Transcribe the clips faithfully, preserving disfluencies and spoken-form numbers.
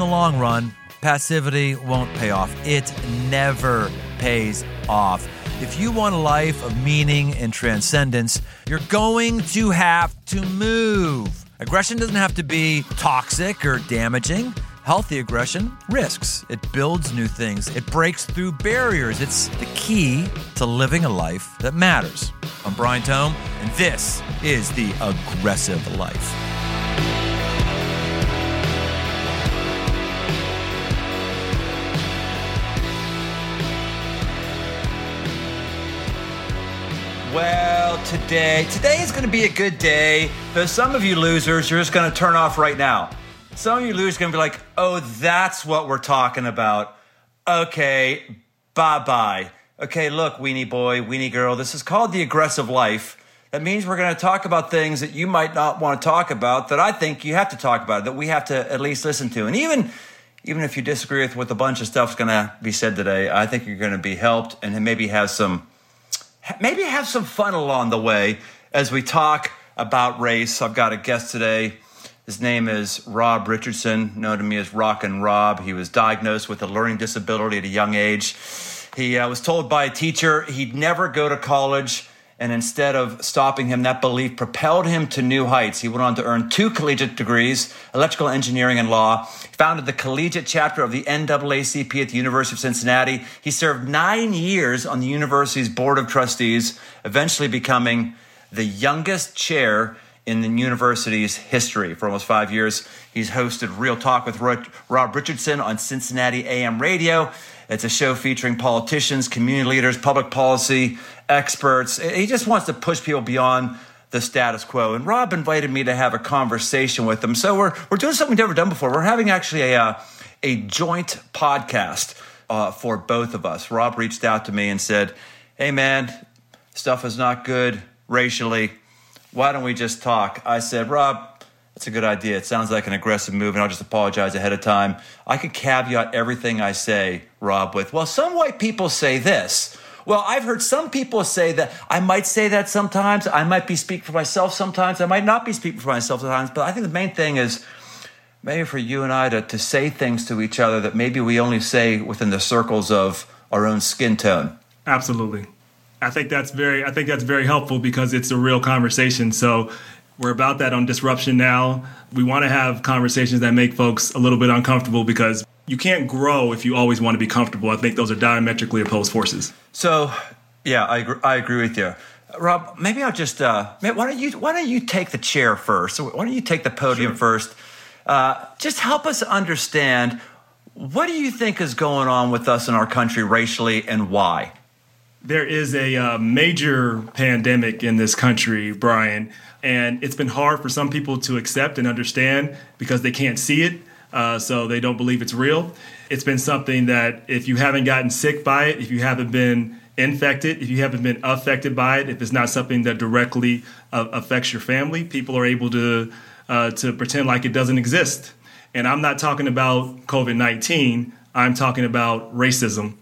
in the long run, passivity won't pay off. It never pays off. If you want a life of meaning and transcendence, you're going to have to move. Aggression doesn't have to be toxic or damaging. Healthy aggression risks. It builds new things. It breaks through barriers. It's the key to living a life that matters. I'm Brian Tome, and this is The Aggressive Life. Well, today, today is going to be a good day, but some of you losers, you're just going to turn off right now. Some of you losers are going to be like, oh, that's what we're talking about. Okay, bye-bye. Okay, look, weenie boy, weenie girl, this is called The Aggressive Life. That means we're going to talk about things that you might not want to talk about, that I think you have to talk about, that we have to at least listen to. And even, even if you disagree with what a bunch of stuff's going to be said today, I think you're going to be helped and maybe have some, maybe have some fun along the way as we talk about race. I've got a guest today. His name is Rob Richardson, known to me as Rockin' Rob. He was diagnosed with a learning disability at a young age. He uh, was told by a teacher he'd never go to college, and instead of stopping him, that belief propelled him to new heights. He went on to earn two collegiate degrees, electrical engineering and law. He founded the collegiate chapter of the N double A C P at the University of Cincinnati. He served nine years on the university's board of trustees, eventually becoming the youngest chair in the university's history. For almost five years, he's hosted Real Talk with Rob Richardson on Cincinnati A M radio. It's a show featuring politicians, community leaders, public policy experts. He just wants to push people beyond the status quo. And Rob invited me to have a conversation with him. So we're we're doing something we've never done before. We're having actually a uh, a joint podcast uh, for both of us. Rob reached out to me and said, "Hey man, stuff is not good racially. Why don't we just talk?" I said, "Rob, that's a good idea. It sounds like an aggressive move, and I'll just apologize ahead of time. I could caveat everything I say, Rob, with, well, some white people say this. Well, I've heard some people say that. I might say that sometimes. I might be speaking for myself sometimes. I might not be speaking for myself sometimes. But I think the main thing is maybe for you and I to, to say things to each other that maybe we only say within the circles of our own skin tone." Absolutely. I think that's very I think that's very helpful because it's a real conversation. So we're about that on Disruption Now. We want to have conversations that make folks a little bit uncomfortable because you can't grow if you always want to be comfortable. I think those are diametrically opposed forces. So, yeah, I agree, I agree with you. Rob, maybe I'll just uh, why don't you why don't you take the chair first? Why don't you take the podium Sure. first? Uh, just help us understand, what do you think is going on with us in our country racially and why? There is a uh, major pandemic in this country, Brian, and it's been hard for some people to accept and understand because they can't see it, uh, so they don't believe it's real. It's been something that if you haven't gotten sick by it, if you haven't been infected, if you haven't been affected by it, if it's not something that directly uh, affects your family, people are able to uh, to pretend like it doesn't exist. And I'm not talking about COVID nineteen. I'm talking about racism.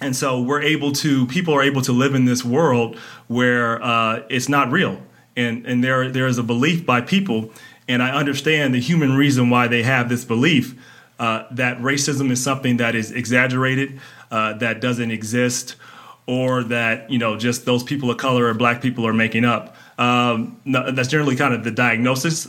And so we're able to, people are able to live in this world where uh, it's not real. And and there there is a belief by people, and I understand the human reason why they have this belief, uh, that racism is something that is exaggerated, uh, that doesn't exist, or that, you know, just those people of color or black people are making up. Um, no, that's generally kind of the diagnosis.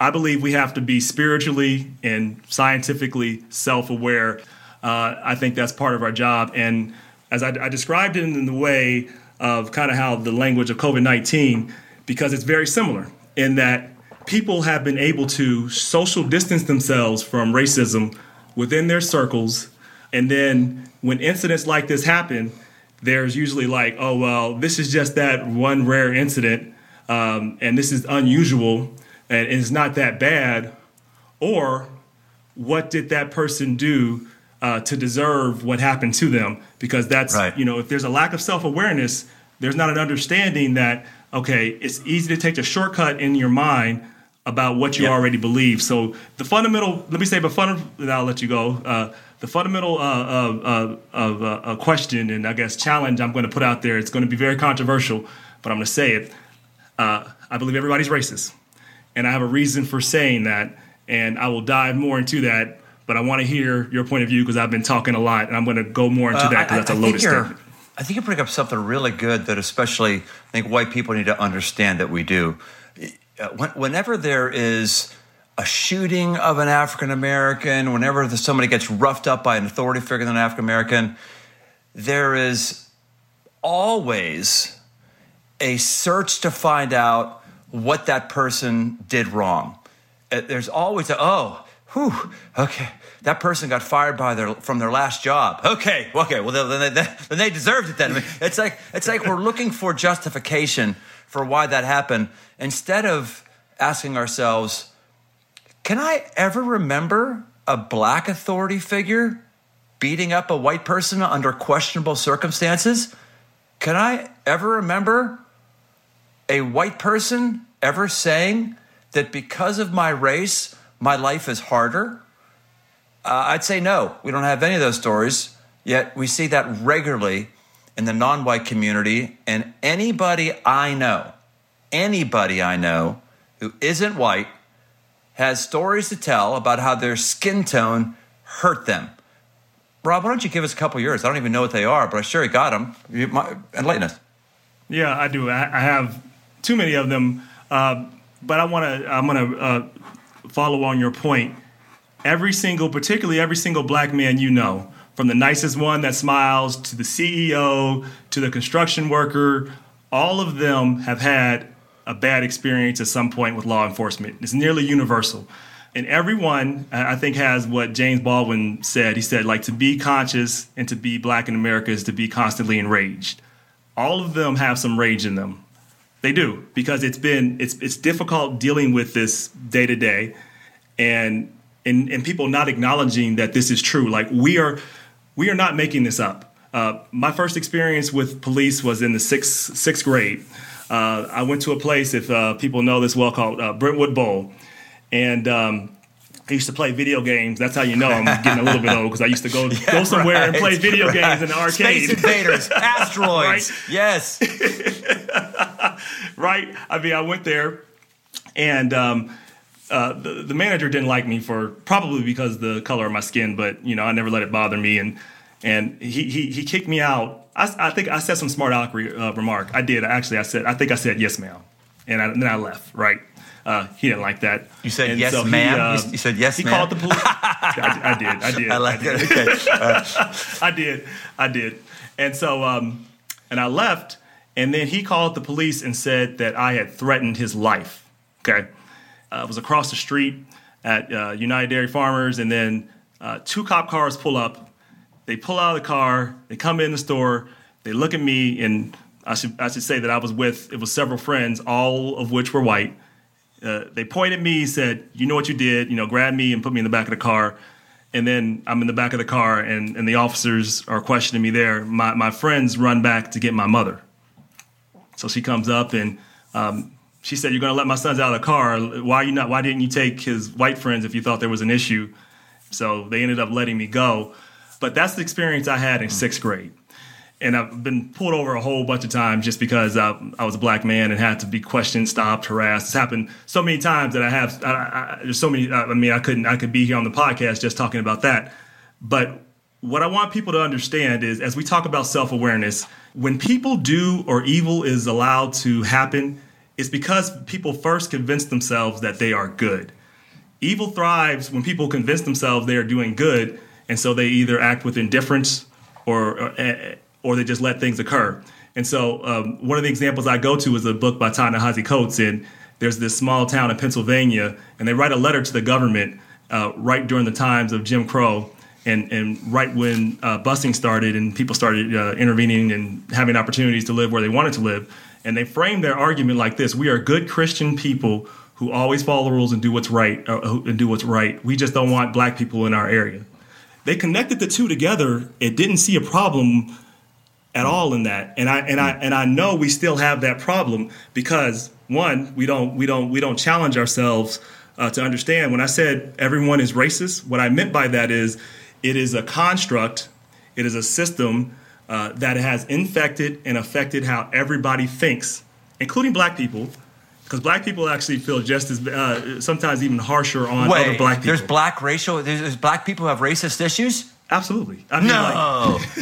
I believe we have to be spiritually and scientifically self-aware. Uh, I think that's part of our job. And as I, I described it in the way of kind of how the language of COVID nineteen, because it's very similar in that people have been able to social distance themselves from racism within their circles. And then when incidents like this happen, there's usually like, oh, well, this is just that one rare incident, um, and this is unusual, and it's not that bad. Or what did that person do Uh, to deserve what happened to them? Because that's, right. you know, if there's a lack of self-awareness, there's not an understanding that, okay, it's easy to take a shortcut in your mind about what you yep. already believe. So the fundamental, let me say, but fun, I'll let you go. Uh, the fundamental uh, uh, uh, of uh, a question and I guess challenge I'm going to put out there, it's going to be very controversial, but I'm going to say it. Uh, I believe everybody's racist. And I have a reason for saying that. And I will dive more into that. but I want to hear your point of view because I've been talking a lot, and I'm going to go more into uh, that because that's I, a loaded statement. I think you bring up something really good that especially I think white people need to understand that we do. Whenever there is a shooting of an African-American, whenever somebody gets roughed up by an authority figure than an African-American, there is always a search to find out what that person did wrong. There's always a, oh, whew, okay, that person got fired by their from their last job. Okay, okay, well, then they, then they deserved it then. I mean, it's like it's like we're looking for justification for why that happened instead of asking ourselves, can I ever remember a black authority figure beating up a white person under questionable circumstances? Can I ever remember a white person ever saying that because of my race, my life is harder? Uh, I'd say no. We don't have any of those stories, yet we see that regularly in the non-white community. And anybody I know, anybody I know who isn't white has stories to tell about how their skin tone hurt them. Rob, why don't you give us a couple of yours? I don't even know what they are, but I sure got them. You might enlighten us. Yeah, I do. I, I have too many of them, uh, but I want to. I'm going to uh, follow on your point. Every single, particularly every single black man you know, from the nicest one that smiles to the C E O to the construction worker, all of them have had a bad experience at some point with law enforcement. It's nearly universal. And everyone, I think, has what James Baldwin said. He said, like, to be conscious and to be black in America is to be constantly enraged. All of them have some rage in them. They do, because it's been it's it's difficult dealing with this day to day, and and and people not acknowledging that this is true. Like, we are we are not making this up. Uh, my first experience with police was in the sixth sixth grade. Uh, I went to a place, if uh, people know this well, called uh, Brentwood Bowl. And um, I used to play video games. That's how you know I'm getting a little bit old, because I used to go yeah, go somewhere right, and play video right. games in the arcade. Space Invaders, asteroids, right? Yes. Right? I mean, I went there, and um, uh, the, the manager didn't like me for probably because of the color of my skin, but, you know, I never let it bother me. And and he he, he kicked me out. I, I think I said some smart aleck re, uh, remark. I did. Actually, I said I think I said, yes, ma'am. And I, then I left, right? Uh, he didn't like that. You said and yes, so ma'am. He, uh, you said yes, he ma'am. He called the police. I, I did. I did. I like that. Okay. Uh. I did. I did. And so, um, and I left. And then he called the police and said that I had threatened his life. Okay, uh, it was across the street at uh, United Dairy Farmers, and then uh, two cop cars pull up. They pull out of the car. They come in the store. They look at me, and I should I should say that I was with it was several friends, all of which were white. Uh, they pointed at me, said, you know what you did, you know, grabbed me and put me in the back of the car. And then I'm in the back of the car, and, and the officers are questioning me there. My my friends run back to get my mother. So she comes up, and um, she said, you're going to let my sons out of the car. Why are you not? Why didn't you take his white friends if you thought there was an issue? So they ended up letting me go. But that's the experience I had in sixth grade. And I've been pulled over a whole bunch of times just because I, I was a black man and had to be questioned, stopped, harassed. It's happened so many times that I have. I, I, there's so many. I mean, I couldn't. I could be here on the podcast just talking about that. But what I want people to understand is, as we talk about self-awareness, when people do or evil is allowed to happen, it's because people first convince themselves that they are good. Evil thrives when people convince themselves they are doing good, and so they either act with indifference or. or or they just let things occur. And so um, one of the examples I go to is a book by Ta-Nehisi Coates, and there's this small town in Pennsylvania, and they write a letter to the government uh, right during the times of Jim Crow, and, and right when uh, busing started and people started uh, intervening and having opportunities to live where they wanted to live. And they framed their argument like this: we are good Christian people who always follow the rules and do what's right, uh, and do what's right. We just don't want black people in our area. They connected the two together. It didn't see a problem at all in that, and I and I and I know we still have that problem because one, we don't we don't we don't challenge ourselves uh, to understand. When I said everyone is racist, what I meant by that is it is a construct, it is a system uh, that has infected and affected how everybody thinks, including black people, Because black people actually feel just as, uh, sometimes even harsher on Wait, other black people. There's black racial, there's black people who have racist issues? Absolutely. I mean, no. Like,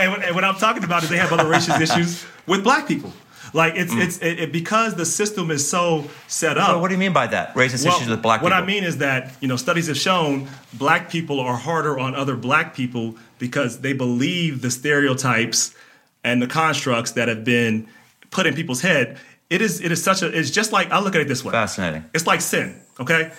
and, what, and what I'm talking about is they have other racist issues with black people. Like it's mm. it's it, it, because the system is so set up. Well, what do you mean by that? Racist well, issues with black what people. What I mean is that, you know, studies have shown black people are harder on other black people because they believe the stereotypes and the constructs that have been put in people's head. It is it is such a it's just like I look at it this way. Fascinating. It's like sin. Okay.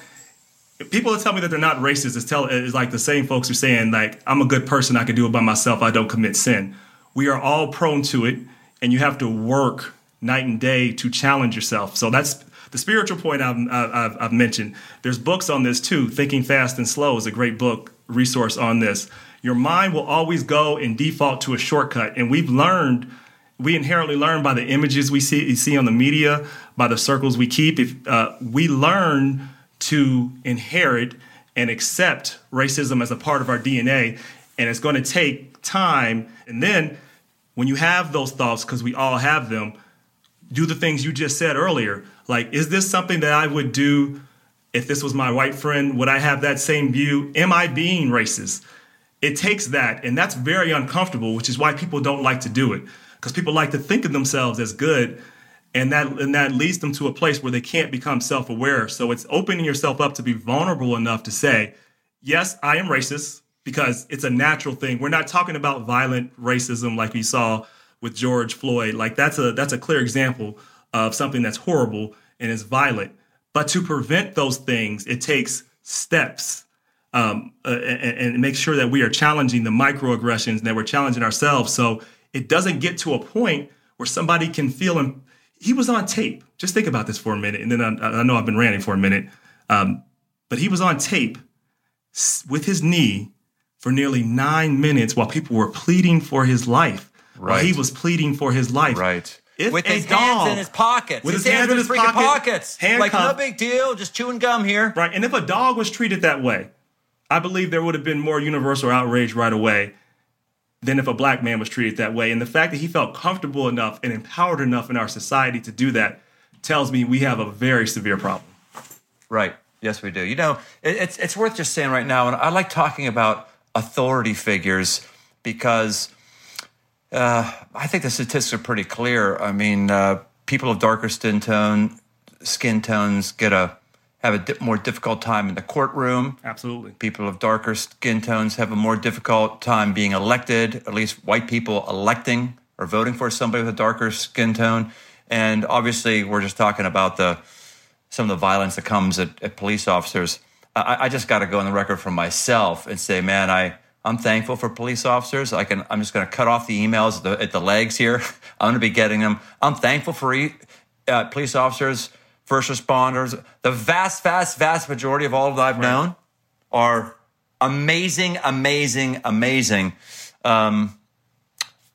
People that tell me that they're not racist is tell is like the same folks who are saying like I'm a good person, I can do it by myself, I don't commit sin. We are all prone to it, and you have to work night and day to challenge yourself. So that's the spiritual point I've, I've, I've mentioned. There's books on this too. Thinking Fast and Slow is a great book resource on this. Your mind will always go and default to a shortcut. And we've learned, we inherently learn by the images we see, see on the media, by the circles we keep. If uh, we learn to inherit and accept racism as a part of our D N A, and it's going to take time. And then when you have those thoughts, because we all have them, do the things you just said earlier. Like, is this something that I would do if this was my white friend? Would I have that same view? Am I being racist? It takes that, and that's very uncomfortable, which is why people don't like to do it, because people like to think of themselves as good, and that and that leads them to a place where they can't become self-aware. So it's opening yourself up to be vulnerable enough to say, yes, I am racist, because it's a natural thing. We're not talking about violent racism like we saw with George Floyd. Like that's a that's a clear example of something that's horrible and is violent. But to prevent those things, it takes steps um, uh, and, and make sure that we are challenging the microaggressions, that we're challenging ourselves. So it doesn't get to a point where somebody can feel him. He was on tape. Just think about this for a minute. And then I, I know I've been ranting for a minute, um, but he was on tape with his knee for nearly nine minutes while people were pleading for his life. Right. Well, he was pleading for his life. Right. If with his dog, hands in his pockets. With his, his hands, hands in his, his freaking pockets. pockets. Like, no big deal, just chewing gum here. Right. And if a dog was treated that way, I believe there would have been more universal outrage right away than if a black man was treated that way. And the fact that he felt comfortable enough and empowered enough in our society to do that tells me we have a very severe problem. Right. Yes, we do. You know, it's it's worth just saying right now, and I like talking about authority figures because Uh, I think the statistics are pretty clear. I mean, uh, people of darker skin tone, skin tones get a have a di- more difficult time in the courtroom. Absolutely. People of darker skin tones have a more difficult time being elected, at least white people electing or voting for somebody with a darker skin tone. And obviously, we're just talking about the some of the violence that comes at, at police officers. I, I just got to go on the record for myself and say, man, I... I'm thankful for police officers. I can, I'm just going to cut off the emails at the, at the legs here. I'm going to be getting them. I'm thankful for e- uh, police officers, first responders. The vast, vast, vast majority of all that I've right. known are amazing, amazing, amazing. Um,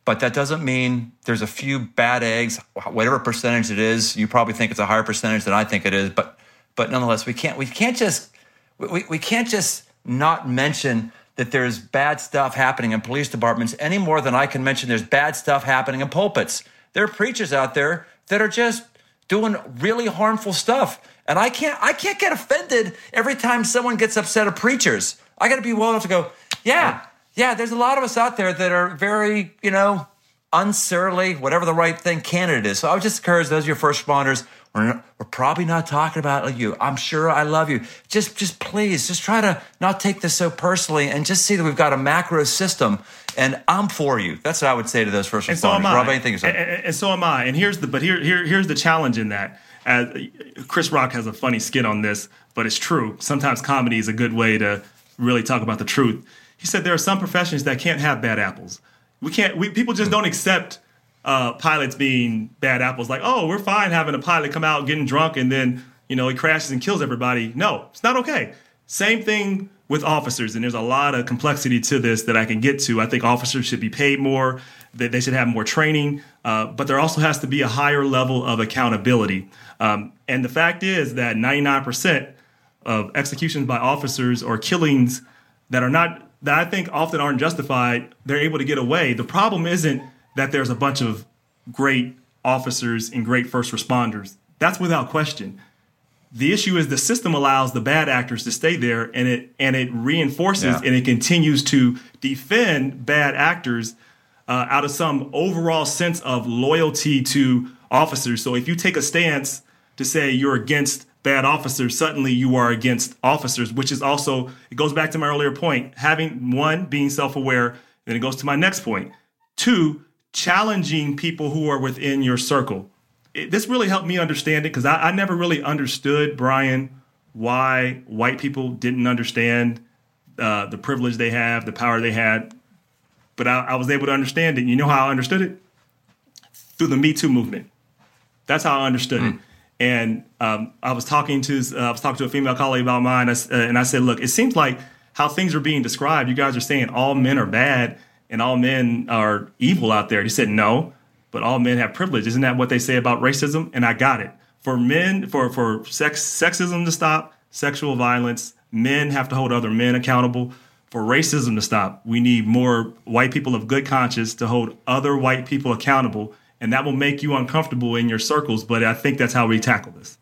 but that doesn't mean there's a few bad eggs, whatever percentage it is. You probably think it's a higher percentage than I think it is. But but nonetheless, we can't we can't just we we can't just not mention that there's bad stuff happening in police departments any more than I can mention there's bad stuff happening in pulpits. There are preachers out there that are just doing really harmful stuff. And I can't I can't get offended every time someone gets upset at preachers. I got to be well enough to go, yeah, yeah, there's a lot of us out there that are very, you know, unsurly, whatever the right thing candidate is. So I would just encourage those of your first responders, We're, not, we're probably not talking about you. I'm sure I love you. Just just please, just try to not take this so personally and just see that we've got a macro system, and I'm for you. That's what I would say to those first and responders. So am I. Rob, anything and, and, and so am I. And here's the but here, here here's the challenge in that. As, Chris Rock has a funny skit on this, but it's true. Sometimes comedy is a good way to really talk about the truth. He said there are some professions that can't have bad apples. We can't. We people just don't accept Uh, pilots being bad apples, like, oh, we're fine having a pilot come out getting drunk and then, you know, he crashes and kills everybody. No, it's not okay. Same thing with officers. And there's a lot of complexity to this that I can get to. I think officers should be paid more, that they should have more training. Uh, but there also has to be a higher level of accountability. Um, and the fact is that ninety-nine percent of executions by officers or killings that are not, that I think often aren't justified, they're able to get away. The problem isn't that there's a bunch of great officers and great first responders. That's without question. The issue is the system allows the bad actors to stay there, and it and it reinforces yeah. and it continues to defend bad actors uh, out of some overall sense of loyalty to officers. So if you take a stance to say you're against bad officers, suddenly you are against officers, which is also, it goes back to my earlier point, having, one, being self-aware, then it goes to my next point. Two, challenging people who are within your circle. It, this really helped me understand it, because I, I never really understood, Brian, why white people didn't understand uh, the privilege they have, the power they had, but I, I was able to understand it. You know how I understood it? Through the Me Too movement. That's how I understood mm. it. And um, I was talking to uh, I was talking to a female colleague about mine, and I, uh, and I said, look, it seems like how things are being described, you guys are saying all men are bad and all men are evil out there. And he said, no, but all men have privilege. Isn't that what they say about racism? And I got it. For men, for, for sex, sexism to stop, sexual violence, men have to hold other men accountable. For racism to stop, we need more white people of good conscience to hold other white people accountable. And that will make you uncomfortable in your circles, but I think that's how we tackle this.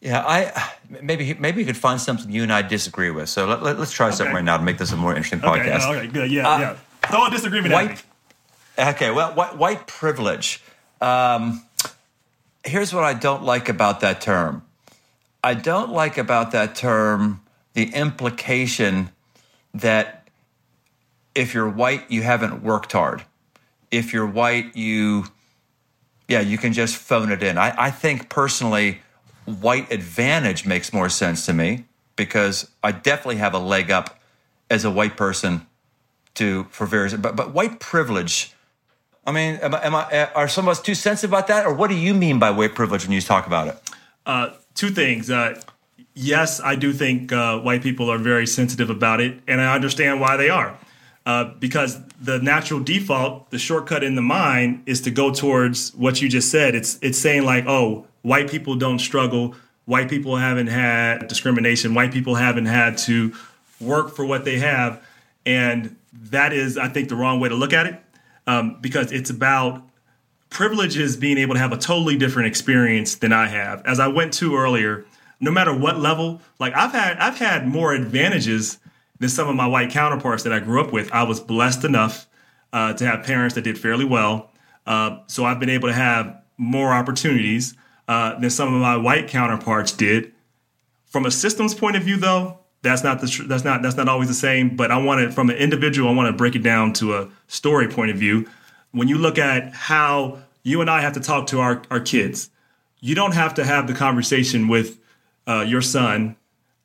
Yeah, I maybe maybe you could find something you and I disagree with. So let, let, let's try okay. something right now to make this a more interesting okay, podcast. Okay, good, yeah, uh, yeah. Throw a disagreement white, at me. Okay, well, white, white privilege. Um, here's what I don't like about that term. I don't like about that term the implication that if you're white, you haven't worked hard. If you're white, you, yeah, you can just phone it in. I, I think personally, white advantage makes more sense to me, because I definitely have a leg up as a white person to for various. But but white privilege, I mean, am I, am I are some of us too sensitive about that, or what do you mean by white privilege when you talk about it? Uh, two things. Uh, yes, I do think uh, white people are very sensitive about it, and I understand why they are. Uh, because the natural default, the shortcut in the mind, is to go towards what you just said. It's it's saying like, oh, white people don't struggle. White people haven't had discrimination. White people haven't had to work for what they have. And that is, I think, the wrong way to look at it, um, because it's about privileges being able to have a totally different experience than I have. As I went to earlier, no matter what level, like I've had, I've had more advantages than some of my white counterparts that I grew up with. I was blessed enough uh, to have parents that did fairly well. Uh, so I've been able to have more opportunities uh, than some of my white counterparts did. From a systems point of view, though, that's not the tr- that's not that's not always the same. But I want to, from an individual, I want to break it down to a story point of view. When you look at how you and I have to talk to our, our kids, you don't have to have the conversation with uh, your son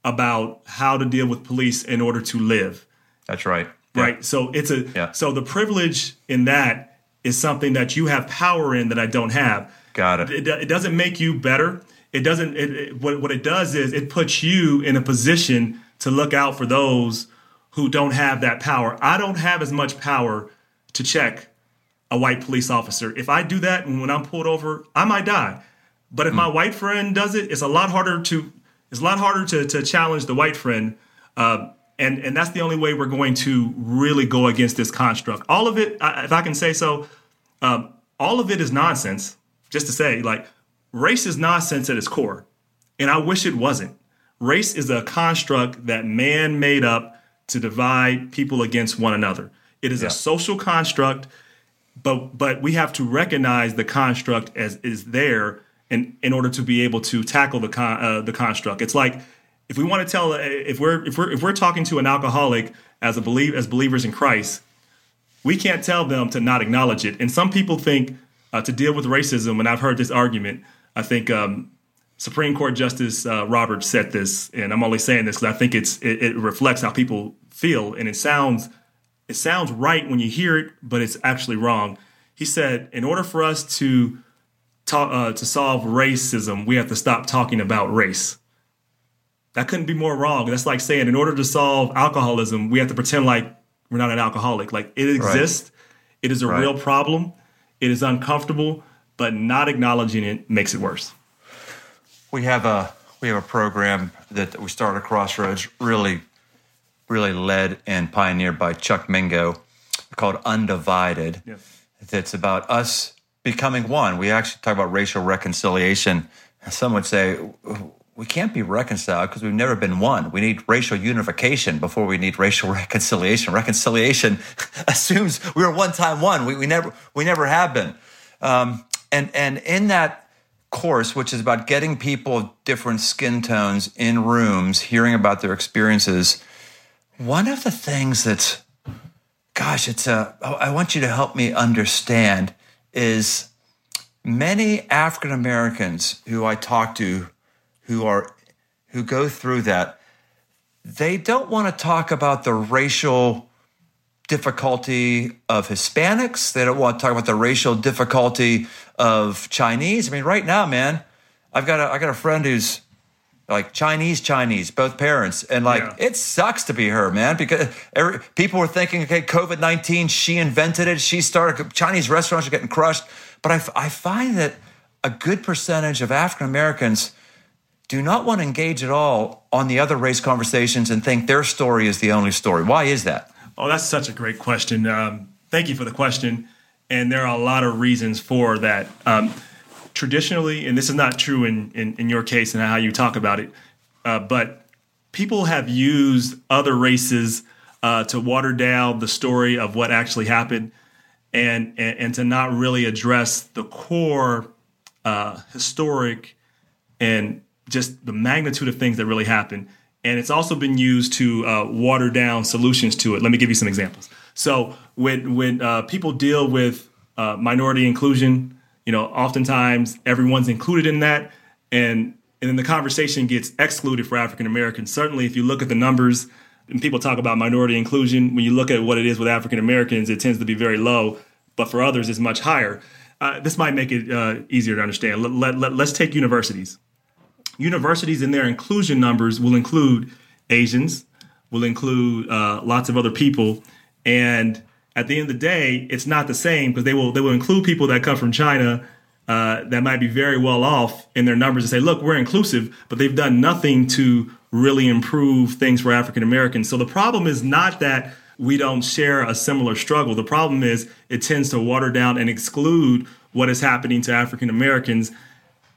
about how to deal with police in order to live. That's right. Yeah. Right. So it's a yeah. so the privilege in that is something that you have power in that I don't have. Got it. It, it doesn't make you better. It doesn't. It, it, what what it does is it puts you in a position to look out for those who don't have that power. I don't have as much power to check a white police officer. If I do that, and when I'm pulled over, I might die. But if mm. my white friend does it, it's a lot harder to. It's a lot harder to, to challenge the white friend, uh, and, and that's the only way we're going to really go against this construct. All of it, I, if I can say so, um, all of it is nonsense, just to say, like, race is nonsense at its core, and I wish it wasn't. Race is a construct that man made up to divide people against one another. It is yeah. a social construct, but but we have to recognize the construct as is there In, in order to be able to tackle the con, uh, the construct. It's like if we want to tell if we're if we're if we're talking to an alcoholic as a believe as believers in Christ, we can't tell them to not acknowledge it. And some people think uh, to deal with racism. And I've heard this argument. I think um, Supreme Court Justice uh, Roberts said this, and I'm only saying this because I think it's it, it reflects how people feel, and it sounds it sounds right when you hear it, but it's actually wrong. He said, in order for us to Talk, uh, to solve racism, we have to stop talking about race. That couldn't be more wrong. That's like saying, in order to solve alcoholism, we have to pretend like we're not an alcoholic. Like, it exists. Right. It is a right. real problem. It is uncomfortable, but not acknowledging it makes it worse. We have a we have a program that we started at Crossroads, really, really led and pioneered by Chuck Mingo, called Undivided. Yes. That's about us becoming one. We actually talk about racial reconciliation. Some would say we can't be reconciled because we've never been one. We need racial unification before we need racial reconciliation. Reconciliation assumes we were one time one. We, we never we never have been. Um, and and in that course, which is about getting people of different skin tones in rooms, hearing about their experiences, one of the things that's, gosh, it's a, I want you to help me understand, is many African Americans who I talk to who are who go through that, they don't want to talk about the racial difficulty of Hispanics. They don't want to talk about the racial difficulty of Chinese. I mean, right now, man, I've got a I got a friend who's like Chinese, Chinese, both parents. And like, yeah. It sucks to be her, man, because every, people were thinking, okay, COVID nineteen, she invented it. She started, Chinese restaurants are getting crushed. But I, I find that a good percentage of African Americans do not want to engage at all on the other race conversations and think their story is the only story. Why is that? Oh, that's such a great question. Um, thank you for the question. And there are a lot of reasons for that. Um, Traditionally, and this is not true in, in, in your case and how you talk about it, uh, but people have used other races uh, to water down the story of what actually happened and and, and to not really address the core uh, historic and just the magnitude of things that really happened. And it's also been used to uh, water down solutions to it. Let me give you some examples. So when, when uh, people deal with uh, minority inclusion, you know, oftentimes everyone's included in that, and and then the conversation gets excluded for African Americans. Certainly, if you look at the numbers, and people talk about minority inclusion, when you look at what it is with African Americans, it tends to be very low, but for others, it's much higher. Uh, this might make it uh, easier to understand. Let, let, let, let's take universities. Universities in their inclusion numbers will include Asians, will include uh, lots of other people, and at the end of the day, it's not the same because they will they will include people that come from China uh, that might be very well off in their numbers and say, look, we're inclusive, but they've done nothing to really improve things for African Americans. So the problem is not that we don't share a similar struggle. The problem is it tends to water down and exclude what is happening to African Americans.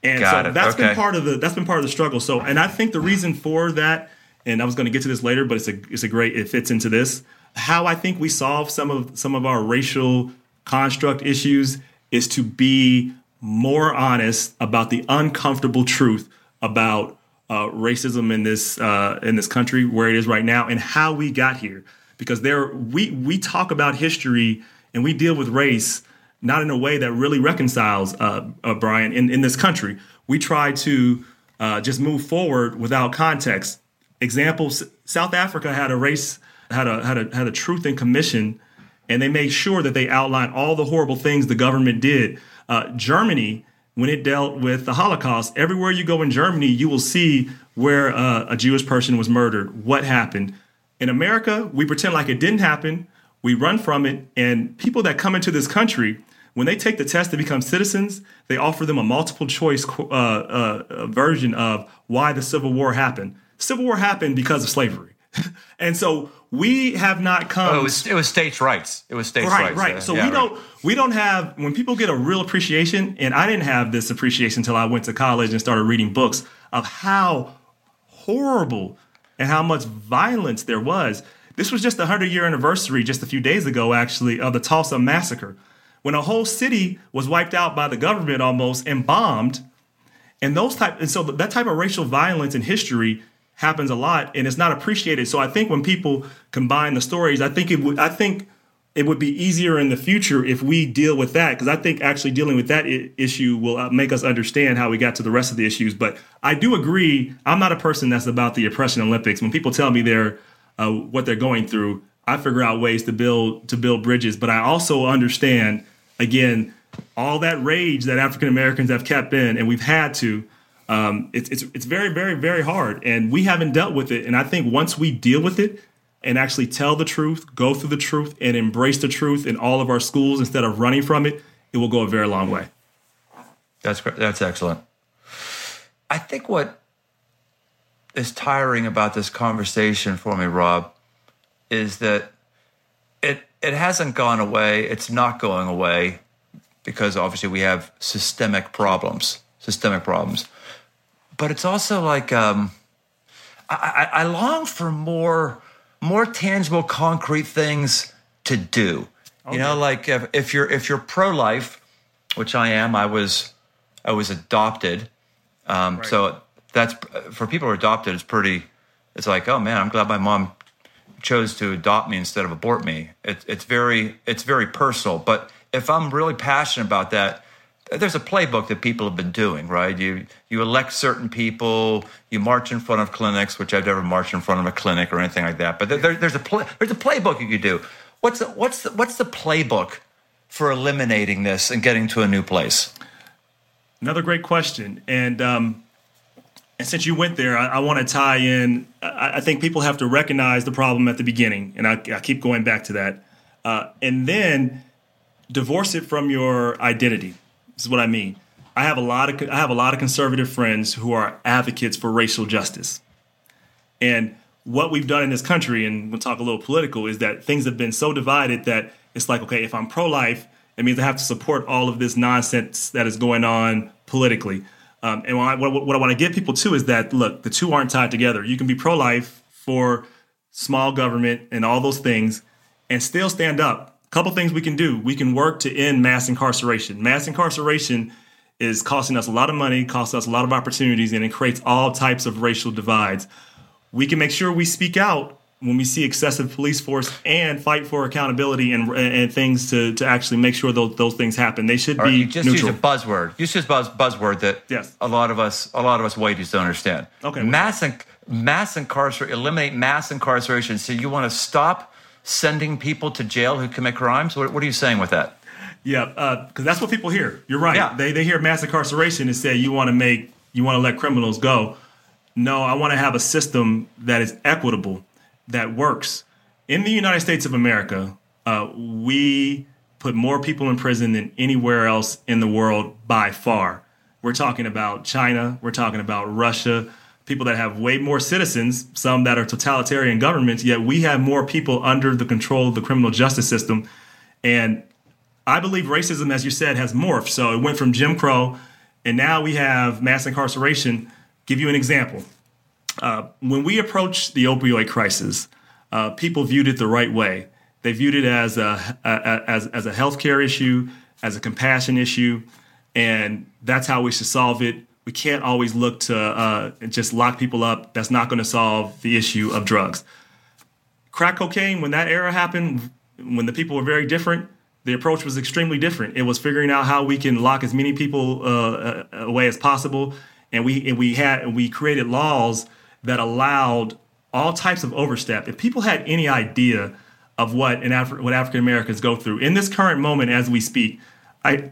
And Got so it. that's okay. been part of the that's been part of the struggle. So and I think the reason for that, and I was going to get to this later, but it's a it's a great it fits into this. How I think we solve some of some of our racial construct issues is to be more honest about the uncomfortable truth about uh, racism in this uh, in this country, where it is right now, and how we got here. Because there we we talk about history and we deal with race not in a way that really reconciles, uh, uh, Brian, in, in this country. We try to uh, just move forward without context. Examples: South Africa had a race. Had a had a had a truth and commission, and they made sure that they outlined all the horrible things the government did. Uh, Germany, when it dealt with the Holocaust, everywhere you go in Germany, you will see where uh, a Jewish person was murdered, what happened. In America, we pretend like it didn't happen, we run from it, and people that come into this country, when they take the test to become citizens, they offer them a multiple choice uh, uh, version of why the Civil War happened. Civil War happened because of slavery. And so we have not come. Oh, it, was, it was states' rights. It was states' right, rights. Right, right. So yeah, we don't. Right. We don't have. When people get a real appreciation, and I didn't have this appreciation until I went to college and started reading books of how horrible and how much violence there was. This was just the hundred-year anniversary, just a few days ago, actually, of the Tulsa Massacre, when a whole city was wiped out by the government almost and bombed, and those type. And so that type of racial violence in history happens a lot, and it's not appreciated. So I think when people combine the stories, I think it would I think it would be easier in the future if we deal with that, because I think actually dealing with that I- issue will make us understand how we got to the rest of the issues. But I do agree. I'm not a person that's about the oppression Olympics. When people tell me they're uh, what they're going through, I figure out ways to build to build bridges. But I also understand, again, all that rage that African Americans have kept in, and we've had to. Um, it's it's it's very, very, very hard, and we haven't dealt with it. And I think once we deal with it and actually tell the truth, go through the truth, and embrace the truth in all of our schools instead of running from it, it will go a very long way. That's that's excellent. I think what is tiring about this conversation for me, Rob, is that it it hasn't gone away. It's not going away. because obviously we have systemic problems, systemic problems. But it's also like um, I, I long for more, more tangible, concrete things to do. Okay. You know, like if, if you're if you're pro-life, which I am, I was I was adopted. Um, right. So that's for people who are adopted. It's pretty. It's like, oh man, I'm glad my mom chose to adopt me instead of abort me. It, it's very it's very personal. But if I'm really passionate about that, there's a playbook that people have been doing, right? You you elect certain people, you march in front of clinics, which I've never marched in front of a clinic or anything like that. But there, there's a play, there's a playbook you could do. What's the, what's the, what's the playbook for eliminating this and getting to a new place? Another great question, and um, and since you went there, I, I want to tie in. I, I think people have to recognize the problem at the beginning, and I, I keep going back to that, uh, and then divorce it from your identity. This is what I mean. I have a lot of I have a lot of conservative friends who are advocates for racial justice. And what we've done in this country, and we'll talk a little political, is that things have been so divided that it's like, okay, if I'm pro-life, it means I have to support all of this nonsense that is going on politically. Um, and what I, what, what I want to get people to is that, look, the two aren't tied together. You can be pro-life for small government and all those things and still stand up. Couple things we can do. We can work to end mass incarceration. Mass incarceration is costing us a lot of money, costs us a lot of opportunities, and it creates all types of racial divides. We can make sure we speak out when we see excessive police force and fight for accountability and and things to, to actually make sure those those things happen. They should all be right, you just neutral. Use a buzzword. You just use a buzz, buzzword that yes. a lot of us a lot of us whiteys don't understand. Okay, mass inc- mass incarceration eliminate mass incarceration. So you want to stop sending people to jail who commit crimes? What, what are you saying with that? Yeah, because uh, that's what people hear. You're right. Yeah. They they hear mass incarceration and say you want to make you want to let criminals go. No, I want to have a system that is equitable, that works. In the United States of America, uh, we put more people in prison than anywhere else in the world by far. We're talking about China. We're talking about Russia. People that have way more citizens, some that are totalitarian governments, yet we have more people under the control of the criminal justice system. And I believe racism, as you said, has morphed. So it went from Jim Crow, and now we have mass incarceration. Give you an example. Uh, when we approached the opioid crisis, uh, people viewed it the right way. They viewed it as a, a as, as a healthcare issue, as a compassion issue, and that's how we should solve it. We can't always look to uh, just lock people up. That's not going to solve the issue of drugs. Crack cocaine, when that era happened, when the people were very different, the approach was extremely different. It was figuring out how we can lock as many people uh, away as possible, and we and we had we created laws that allowed all types of overstep. If people had any idea of what an Afri- what African Americans go through in this current moment as we speak, I.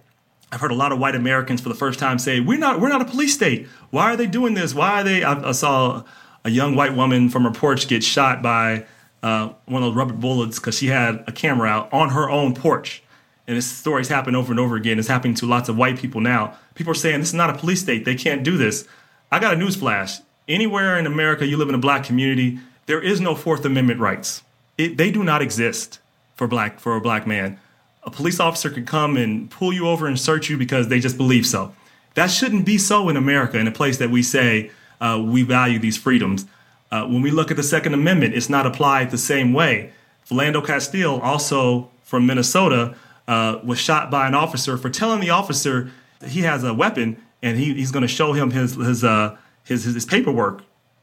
I've heard a lot of white Americans for the first time say, we're not we're not a police state. Why are they doing this? Why are they? I, I saw a young white woman from her porch get shot by uh, one of those rubber bullets because she had a camera out on her own porch. And this story's happened over and over again. It's happening to lots of white people now. People are saying, this is not a police state. They can't do this. I got a news flash. Anywhere in America you live in a black community, there is no Fourth Amendment rights. It, they do not exist for black for a black man. A police officer could come and pull you over and search you because they just believe so. That shouldn't be so in America, in a place that we say uh, we value these freedoms. Uh, when we look at the Second Amendment, it's not applied the same way. Philando Castile, also from Minnesota, uh, was shot by an officer for telling the officer that he has a weapon and he, he's going to show him his his, uh, his his his paperwork.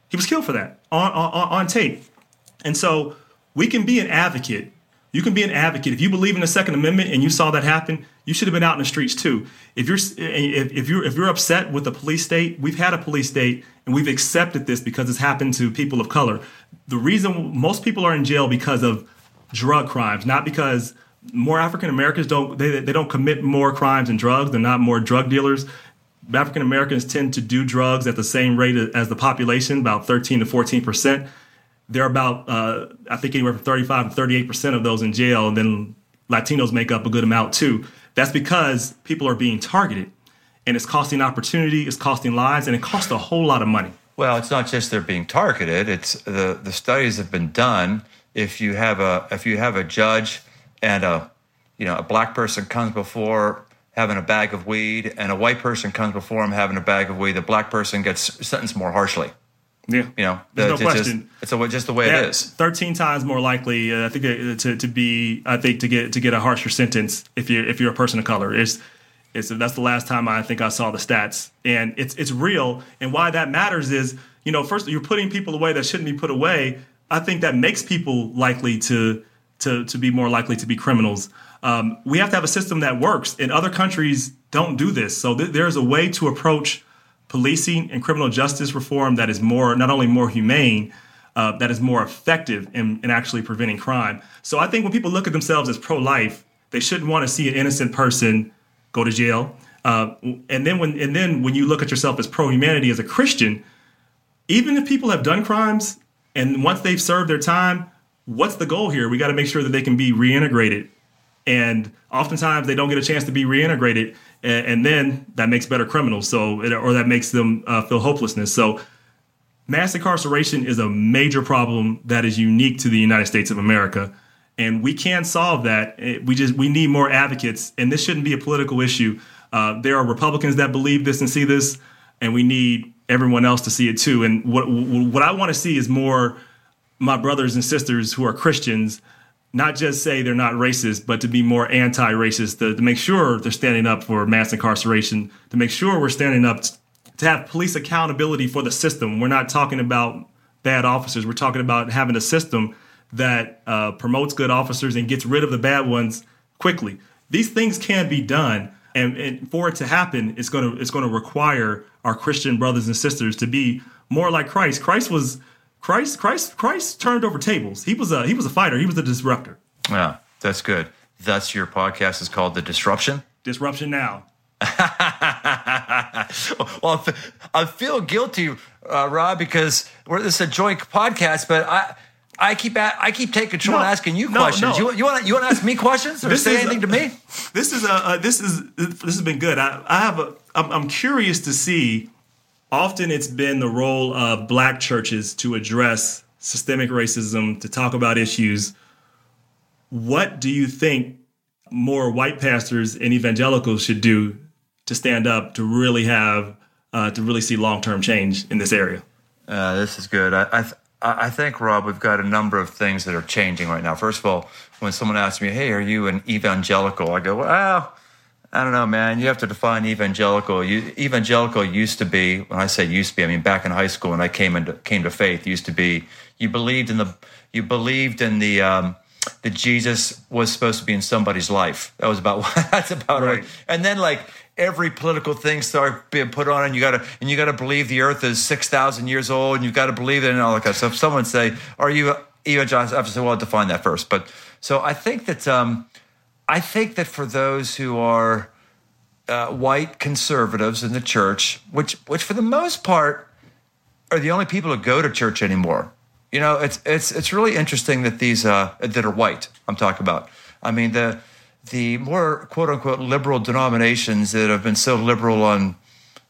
He was killed for that on on, on tape. And so we can be an advocate. You can be an advocate. If you believe in the Second Amendment and you saw that happen, you should have been out in the streets too. If you're if, if you're if you're upset with the police state, we've had a police state and we've accepted this because it's happened to people of color. The reason most people are in jail because of drug crimes, not because more African Americans don't they they don't commit more crimes and drugs. They're not more drug dealers. African Americans tend to do drugs at the same rate as the population, about thirteen to fourteen percent. They're about, uh, I think, anywhere from thirty-five to thirty-eight percent of those in jail. And then Latinos make up a good amount, too. That's because people are being targeted. And it's costing opportunity, it's costing lives, and it costs a whole lot of money. Well, it's not just they're being targeted. It's the, the studies have been done. If you have a if you have a judge and a you know a black person comes before having a bag of weed, and a white person comes before him having a bag of weed, the black person gets sentenced more harshly. Yeah, you know, there's no question. Just, it's just the way yeah, it is. Thirteen times more likely, uh, I think, uh, to to be, I think, to get to get a harsher sentence if you if you're a person of color. It's it's that's the last time I think I saw the stats, and it's it's real. And why that matters is, you know, first you're putting people away that shouldn't be put away. I think that makes people likely to to to be more likely to be criminals. Um, we have to have a system that works, and other countries don't do this. So th- there's a way to approach policing and criminal justice reform that is more, not only more humane, uh, that is more effective in, in actually preventing crime. So I think when people look at themselves as pro-life, they shouldn't want to see an innocent person go to jail. Uh, and then when and then when you look at yourself as pro-humanity, as a Christian, even if people have done crimes and once they've served their time, what's the goal here? We got to make sure that they can be reintegrated. And oftentimes they don't get a chance to be reintegrated, and, and then that makes better criminals. So, or that makes them uh, feel hopelessness. So, mass incarceration is a major problem that is unique to the United States of America, and we can solve that. We just we need more advocates, and this shouldn't be a political issue. Uh, there are Republicans that believe this and see this, and we need everyone else to see it too. And what what I want to see is more my brothers and sisters who are Christians. Not just say they're not racist, but to be more anti-racist, to, to make sure they're standing up for mass incarceration, to make sure we're standing up t- to have police accountability for the system. We're not talking about bad officers. We're talking about having a system that uh, promotes good officers and gets rid of the bad ones quickly. These things can be done. And, and for it to happen, it's going to it's going to require our Christian brothers and sisters to be more like Christ. Christ was... Christ, Christ, Christ turned over tables. He was a he was a fighter. He was a disruptor. Yeah, that's good. That's your podcast is called The Disruption. Disruption Now. Well, I feel guilty, uh, Rob, because we're this is a joint podcast, but I I keep at, I keep taking control no, and asking you no, questions. No. You you want to you want to ask me questions or this say is, anything to me? This is a uh, this is this has been good. I I have a I'm, I'm curious to see. Often it's been the role of black churches to address systemic racism, to talk about issues. What do you think more white pastors and evangelicals should do to stand up, to really have, uh, to really see long-term change in this area? Uh, this is good. I, I, th- I think, Rob, we've got a number of things that are changing right now. First of all, when someone asks me, hey, are you an evangelical? I go, well... I don't know, man. You have to define evangelical. You, evangelical used to be, when I say used to be, I mean back in high school when I came into came to faith, used to be you believed in the you believed in the um, that Jesus was supposed to be in somebody's life. That was about that's about right. It. And then like every political thing started being put on, and you gotta and you gotta believe the earth is six thousand years old, and you've got to believe it and all that kind of stuff. Someone say, "Are you evangelical?" I have to say, "Well, I'll define that first." But so I think that. Um, I think that for those who are uh, white conservatives in the church, which which for the most part are the only people who go to church anymore, you know, it's it's it's really interesting that these uh, that are white. I'm talking about. I mean the the more quote unquote liberal denominations that have been so liberal on,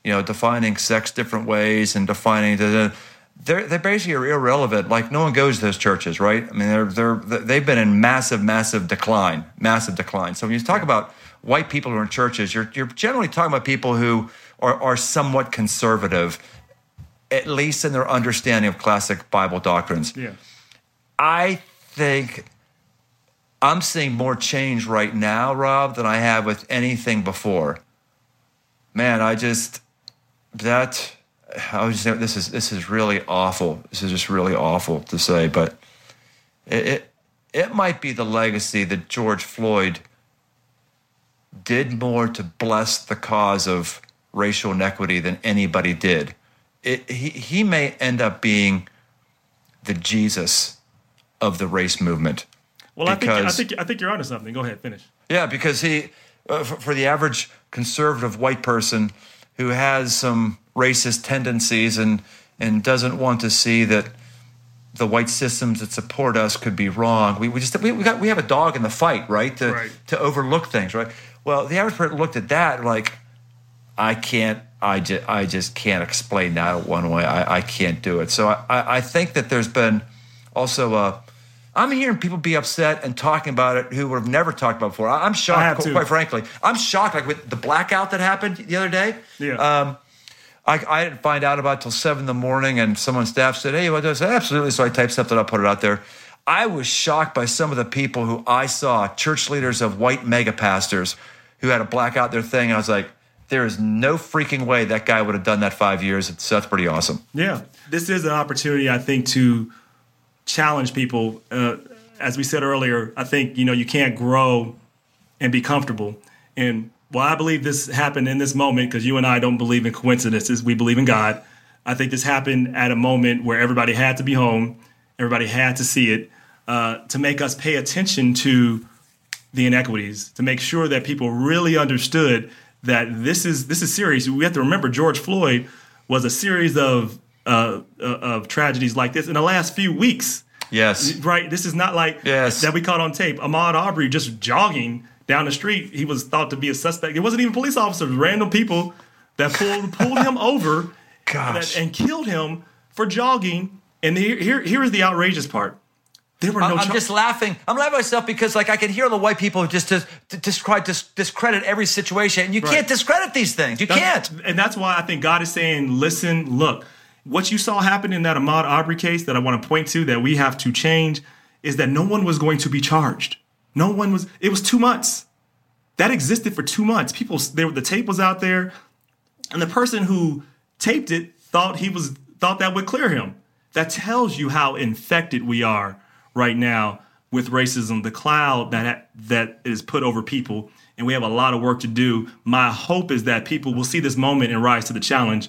you know, defining sex different ways and defining the. They're, they basically are irrelevant. Like no one goes to those churches, right? I mean, they're they're they've been in massive, massive decline, massive decline. So when you talk about white people who are in churches, you're you're generally talking about people who are are somewhat conservative, at least in their understanding of classic Bible doctrines. Yeah, I think I'm seeing more change right now, Rob, than I have with anything before. Man, I just that. I was just, this is this is really awful. This is just really awful to say, but it, it it might be the legacy that George Floyd did more to bless the cause of racial inequity than anybody did. It, he he may end up being the Jesus of the race movement. Well, I think I think I think you're onto something. Go ahead, finish. Yeah, because he uh, for, for the average conservative white person who has some racist tendencies and and doesn't want to see that the white systems that support us could be wrong. We we just we, we got we have a dog in the fight, right? To right. to overlook things, right? Well, the average person looked at that like, I can't, I just I just can't explain that one way. I, I can't do it. So I, I think that there's been also a I'm hearing people be upset and talking about it who would have never talked about it before. I'm shocked, quite, quite frankly. I'm shocked, like with the blackout that happened the other day. Yeah. Um, I, I didn't find out about it till seven in the morning, and someone staff said, hey, what do I say? Absolutely. So I typed something up, put it out there. I was shocked by some of the people who I saw, church leaders of white mega pastors who had a blackout their thing. And I was like, there is no freaking way that guy would have done that five years. So that's pretty awesome. Yeah. This is an opportunity, I think, to challenge people. Uh, as we said earlier, I think, you know, you can't grow and be comfortable. And well, I believe this happened in this moment because you and I don't believe in coincidences. We believe in God. I think this happened at a moment where everybody had to be home. Everybody had to see it uh, to make us pay attention to the inequities, to make sure that people really understood that this is this is serious. We have to remember George Floyd was a series of uh, of tragedies like this in the last few weeks. Yes. Right. This is not like yes. that we caught on tape. Ahmaud Arbery just jogging down the street. He was thought to be a suspect. It wasn't even police officers, random people that pulled pulled him over Gosh. and, and killed him for jogging. And here, here, here is the outrageous part. There were no. I'm ch- just laughing. I'm laughing at myself because, like, I can hear the white people who just just, just, just discredit every situation, and you right. can't discredit these things. You that's, can't. And that's why I think God is saying, "Listen, look, what you saw happen in that Ahmaud Arbery case that I want to point to that we have to change is that no one was going to be charged. No one was. It was two months. That existed for two months. People, there, the tape was out there, and the person who taped it thought he was thought that would clear him." That tells you how infected we are right now with racism, the cloud that that is put over people, and we have a lot of work to do. My hope is that people will see this moment and rise to the challenge.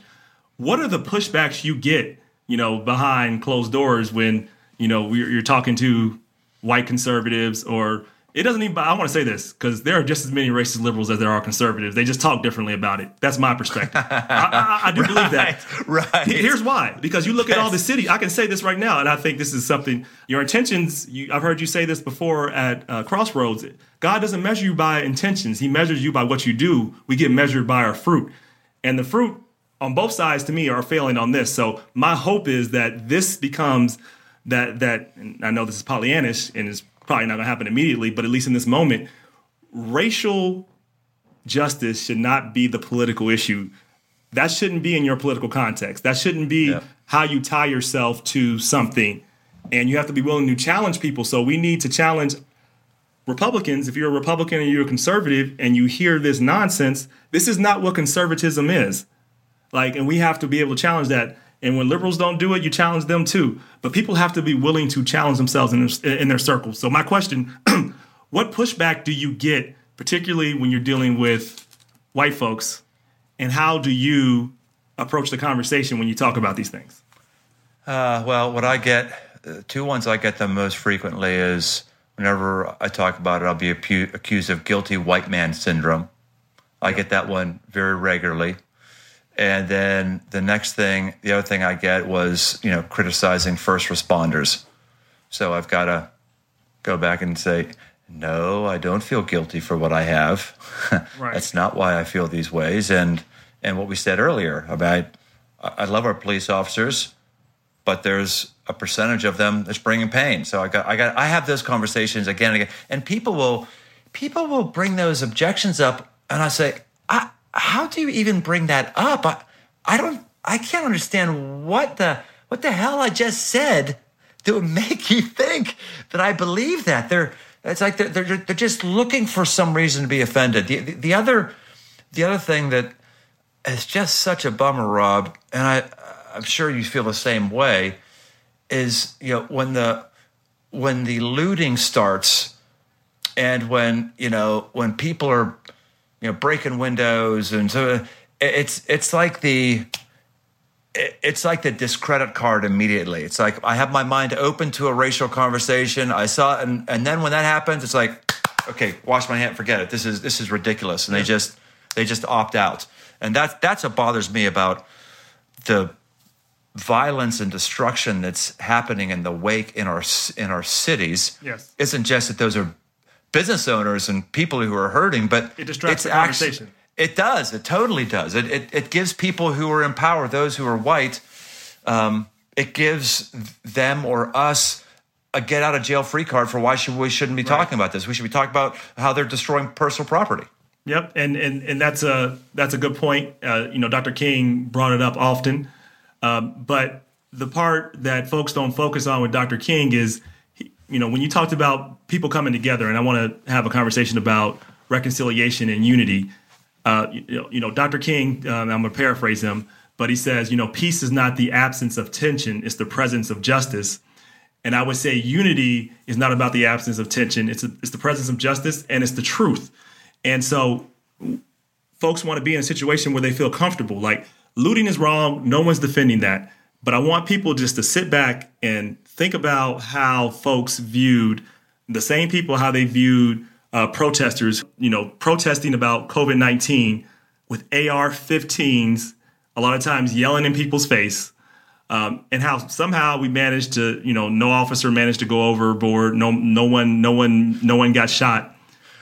What are the pushbacks you get, you know, behind closed doors when, you know, you're talking to white conservatives or it doesn't even, I want to say this because there are just as many racist liberals as there are conservatives. They just talk differently about it. That's my perspective. I, I, I do right, believe that. Right. Here's why. Because you look yes. at all the city. I can say this right now, and I think this is something, your intentions, you, I've heard you say this before at uh, Crossroads. God doesn't measure you by intentions. He measures you by what you do. We get measured by our fruit. And the fruit on both sides, to me, are failing on this. So my hope is that this becomes that, that and I know this is Pollyannish and it's probably not going to happen immediately, but at least in this moment, racial justice should not be the political issue. That shouldn't be in your political context. That shouldn't be yeah. how you tie yourself to something. And you have to be willing to challenge people. So we need to challenge Republicans. If you're a Republican and you're a conservative and you hear this nonsense, this is not what conservatism is. Like, and we have to be able to challenge that. And when liberals don't do it, you challenge them too. But people have to be willing to challenge themselves in their, in their circles. So my question, what pushback do you get, particularly when you're dealing with white folks, and how do you approach the conversation when you talk about these things? Uh, well, what I get, uh, two ones I get the most frequently is whenever I talk about it, I'll be apu- accused of guilty white man syndrome. I yeah. get that one very regularly. And then the next thing, the other thing I get was, you know, criticizing first responders. So I've got to go back and say, no, I don't feel guilty for what I have. Right. That's not why I feel these ways. And and what we said earlier about, I love our police officers, but there's a percentage of them that's bringing pain. So I got, I got, I have those conversations again and again. And people will, people will bring those objections up, and I say, I. How do you even bring that up? I, I don't. I can't understand what the what the hell I just said that would make you think that I believe that. They're. It's like they're they're, they're just looking for some reason to be offended. The, the, the other, the other thing that is just such a bummer, Rob, and I I'm sure you feel the same way, is you know when the when the looting starts, and when you know when people are. You know, breaking windows, and so it's it's like the it's like the discredit card immediately. It's like I have my mind open to a racial conversation. I saw, and and then when that happens, it's like, okay, wash my hand, forget it. This is this is ridiculous, and they just they just opt out, and that's that's what bothers me about the violence and destruction that's happening in the wake in our in our cities. Yes, isn't just that those are. Business owners and people who are hurting, but it distracts the conversation. Actually, it does. It totally does. It, it it gives people who are in power, those who are white, um, it gives them or us a get out of jail free card for why should, we shouldn't be right. talking about this. We should be talking about how they're destroying personal property. Yep, and and and that's a that's a good point. Uh, you know, Doctor King brought it up often, um, but the part that folks don't focus on with Doctor King is, he, you know, when you talked about people coming together, and I want to have a conversation about reconciliation and unity. Uh, you, you know, Doctor King, um, I'm gonna paraphrase him, but he says, you know, peace is not the absence of tension; it's the presence of justice. And I would say unity is not about the absence of tension; it's a, it's the presence of justice, and it's the truth. And so folks want to be in a situation where they feel comfortable. Like, looting is wrong. No one's defending that. But I want people just to sit back and think about how folks viewed the same people, how they viewed uh, protesters, you know, protesting about COVID nineteen with A R fifteens, a lot of times yelling in people's face, um, and how somehow we managed to, you know, no officer managed to go overboard. No, no one, no one, no one got shot.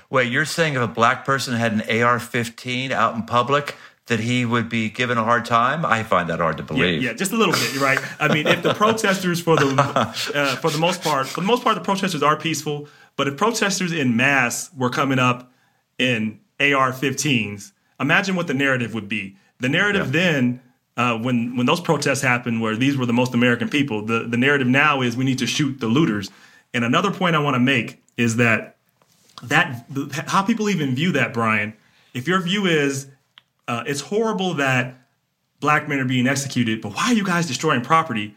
Wait, you're saying if a black person had an A R fifteen out in public that he would be given a hard time? I find that hard to believe. Yeah, yeah, just a little bit, right? I mean, if the protesters, for the uh, for the most part, for the most part, the protesters are peaceful. But if protesters in mass were coming up in A R fifteens, imagine what the narrative would be. The narrative yeah. then, uh, when when those protests happened, where these were the most American people, the the narrative now is we need to shoot the looters. And another point I want to make is that. That how people even view that, Brian, if your view is uh, it's horrible that black men are being executed, but why are you guys destroying property?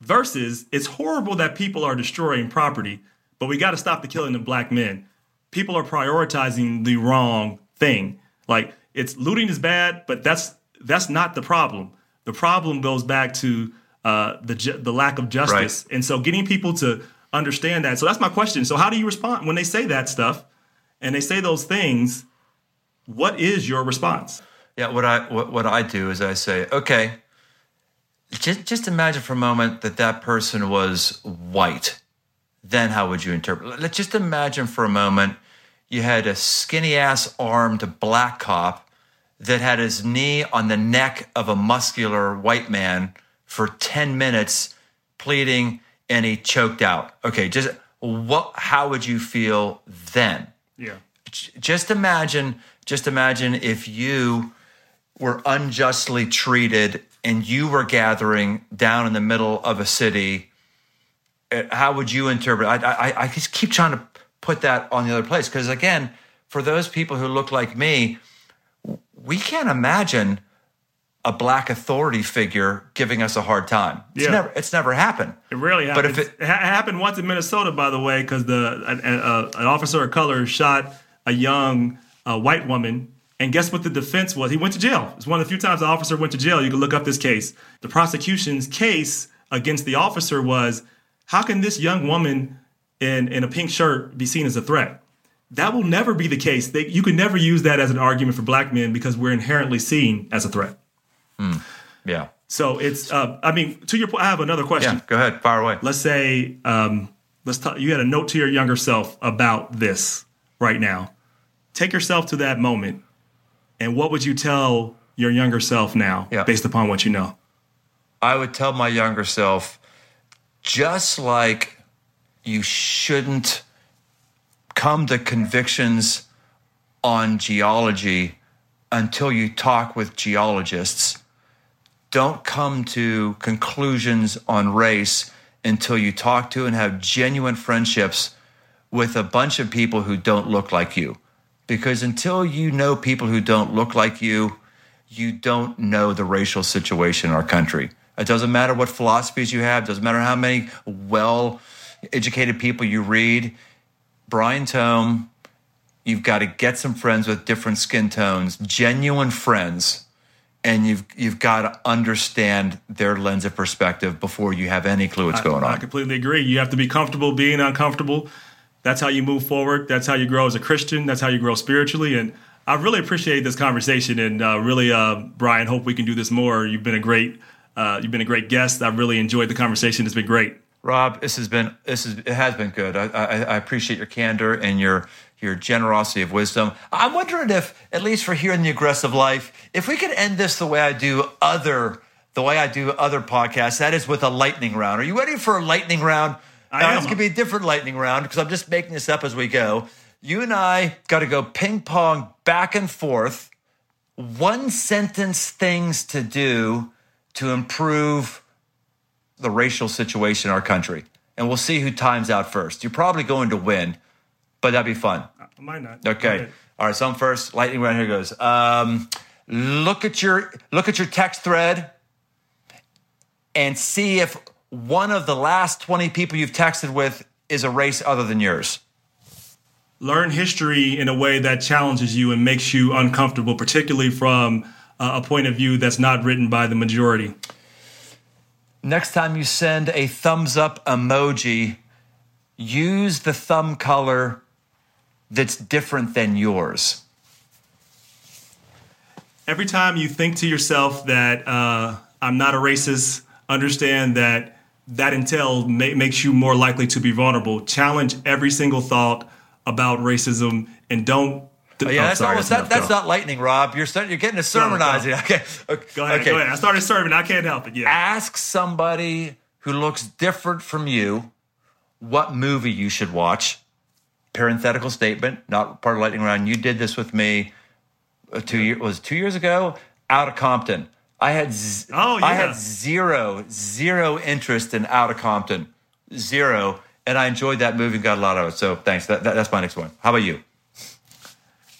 Versus it's horrible that people are destroying property, but we got to stop the killing of black men. People are prioritizing the wrong thing. Like, it's looting is bad, but that's that's not the problem. The problem goes back to uh, the ju- the lack of justice. Right. And so getting people to understand that. So that's my question. So how do you respond when they say that stuff and they say those things? What is your response? Yeah, what I what, what I do is I say, okay, just, just imagine for a moment that that person was white. Then how would you interpret? Let's just imagine for a moment you had a skinny-ass armed black cop that had his knee on the neck of a muscular white man for ten minutes pleading, and he choked out. Okay, just what? How would you feel then? Yeah. Just imagine. Just imagine if you were unjustly treated and you were gathering down in the middle of a city. How would you interpret? I I, I just keep trying to put that on the other place because, again, for those people who look like me, we can't imagine a black authority figure giving us a hard time. It's yeah. never it's never happened. It really happened. But if it, it ha- happened once in Minnesota, by the way, because the uh, an officer of color shot a young uh, white woman, and guess what the defense was? He went to jail. It's one of the few times the officer went to jail. You can look up this case. The prosecution's case against the officer was, how can this young woman in, in a pink shirt be seen as a threat? That will never be the case. They, you can never use that as an argument for black men because we're inherently seen as a threat. Mm, yeah. So it's, uh, I mean, to your point, I have another question. Yeah, go ahead. Fire away. Let's say, um, let's talk, you had a note to your younger self about this right now. Take yourself to that moment. And what would you tell your younger self now yeah. based upon what you know? I would tell my younger self, just like you shouldn't come to convictions on geology until you talk with geologists, don't come to conclusions on race until you talk to and have genuine friendships with a bunch of people who don't look like you. Because until you know people who don't look like you, you don't know the racial situation in our country. It doesn't matter what philosophies you have. It doesn't matter how many well-educated people you read. Brian Tome, you've got to get some friends with different skin tones, genuine friends, and you've you've got to understand their lens of perspective before you have any clue what's I, going on. I completely agree. You have to be comfortable being uncomfortable. That's how you move forward. That's how you grow as a Christian. That's how you grow spiritually. And I really appreciate this conversation. And uh, really, uh, Brian, hope we can do this more. You've been a great uh, you've been a great guest. I really enjoyed the conversation. It's been great. Rob, this has been this is it has been good. I, I, I appreciate your candor and your. your generosity of wisdom. I'm wondering if, at least for here in the Aggressive Life, if we could end this the way I do other, the way I do other podcasts, that is with a lightning round. Are you ready for a lightning round? Now, this could be a different lightning round because I'm just making this up as we go. You and I got to go ping pong back and forth. One sentence things to do to improve the racial situation in our country. And we'll see who times out first. You're probably going to win, but that'd be fun. I might not. Okay. Might. All right, so I'm first. Lightning round, here goes. Um, look at your look at your text thread and see if one of the last twenty people you've texted with is a race other than yours. Learn history in a way that challenges you and makes you uncomfortable, particularly from uh, a point of view that's not written by the majority. Next time you send a thumbs up emoji, use the thumb color that's different than yours. Every time you think to yourself that uh, I'm not a racist, understand that that intel ma- makes you more likely to be vulnerable. Challenge every single thought about racism and don't. Oh, yeah, oh, that's, sorry, almost, that's, that, that's not lightning, Rob. You're start, you're getting a sermonizing. No, okay. okay, go ahead. Okay. Go ahead. I started serving. I can't help it. Yeah. Ask somebody who looks different from you what movie you should watch. Parenthetical statement, not part of lightning round. You did this with me two year was it two years ago. Out of Compton, I had z- oh, yeah. I had zero zero interest in Out of Compton, zero, and I enjoyed that movie and got a lot out of it. So thanks. That, that, that's my next one. How about you?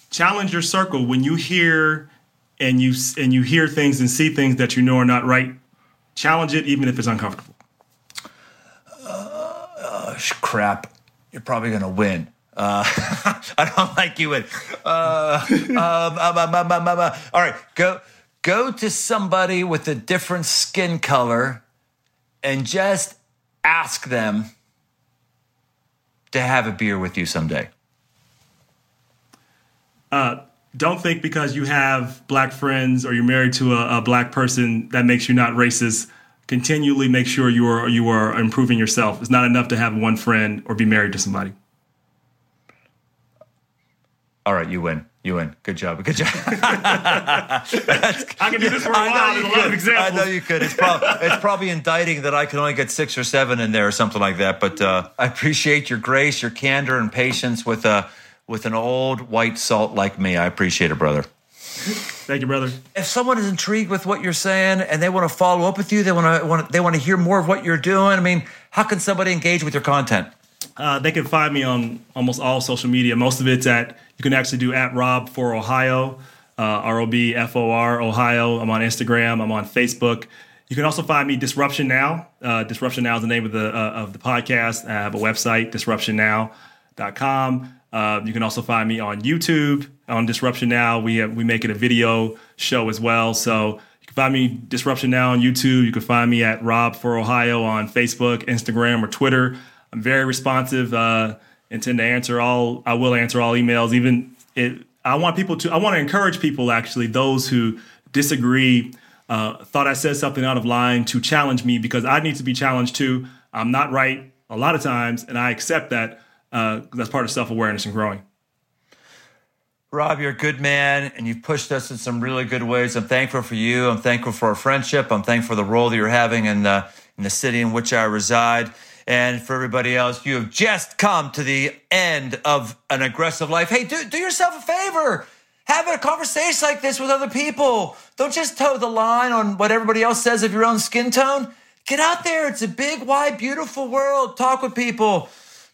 Challenge your circle. When you hear and you and you hear things and see things that you know are not right, challenge it even if it's uncomfortable. Uh, uh, crap, you're probably going to win. Uh, I don't like you win. Uh, um, um, um, um, um, um, um. All right, go, go to somebody with a different skin color and just ask them to have a beer with you someday. Uh, don't think because you have black friends or you're married to a, a black person that makes you not racist. Continually make sure you are you are improving yourself. It's not enough to have one friend or be married to somebody. All right, you win. You win. Good job. Good job. I can do this for a while. There's a lot of examples. I know you could. It's, prob- it's probably indicting that I can only get six or seven in there or something like that. But uh, I appreciate your grace, your candor, and patience with uh, with an old white salt like me. I appreciate it, brother. Thank you, brother. If someone is intrigued with what you're saying and they want to follow up with you, they want to, want to they want to hear more of what you're doing. I mean, how can somebody engage with your content? Uh, they can find me on almost all social media. Most of it's at you can actually do at Rob for Ohio, uh, R O B F O R Ohio. I'm on Instagram. I'm on Facebook. You can also find me Disruption Now. Uh, Disruption Now is the name of the uh, of the podcast. I have a website, disruption now dot com. Uh, you can also find me on YouTube on Disruption Now. We have, we make it a video show as well. So you can find me Disruption Now on YouTube. You can find me at Rob for Ohio on Facebook, Instagram, or Twitter. I'm very responsive uh, and tend to answer all. I will answer all emails. Even it, I want people to. I want to encourage people actually, those who disagree, uh, thought I said something out of line, to challenge me because I need to be challenged too. I'm not right a lot of times, and I accept that. Uh, that's part of self-awareness and growing. Rob, you're a good man, and you've pushed us in some really good ways. I'm thankful for you. I'm thankful for our friendship. I'm thankful for the role that you're having in the, in the city in which I reside. And for everybody else, you have just come to the end of an aggressive life. Hey, do, do yourself a favor. Have a conversation like this with other people. Don't just toe the line on what everybody else says of your own skin tone. Get out there. It's a big, wide, beautiful world. Talk with people.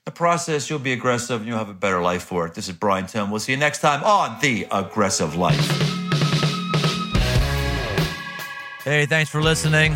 The process, you'll be aggressive and you'll have a better life for it. This is Brian Tome. We'll see you next time on The Aggressive Life. Hey, thanks for listening.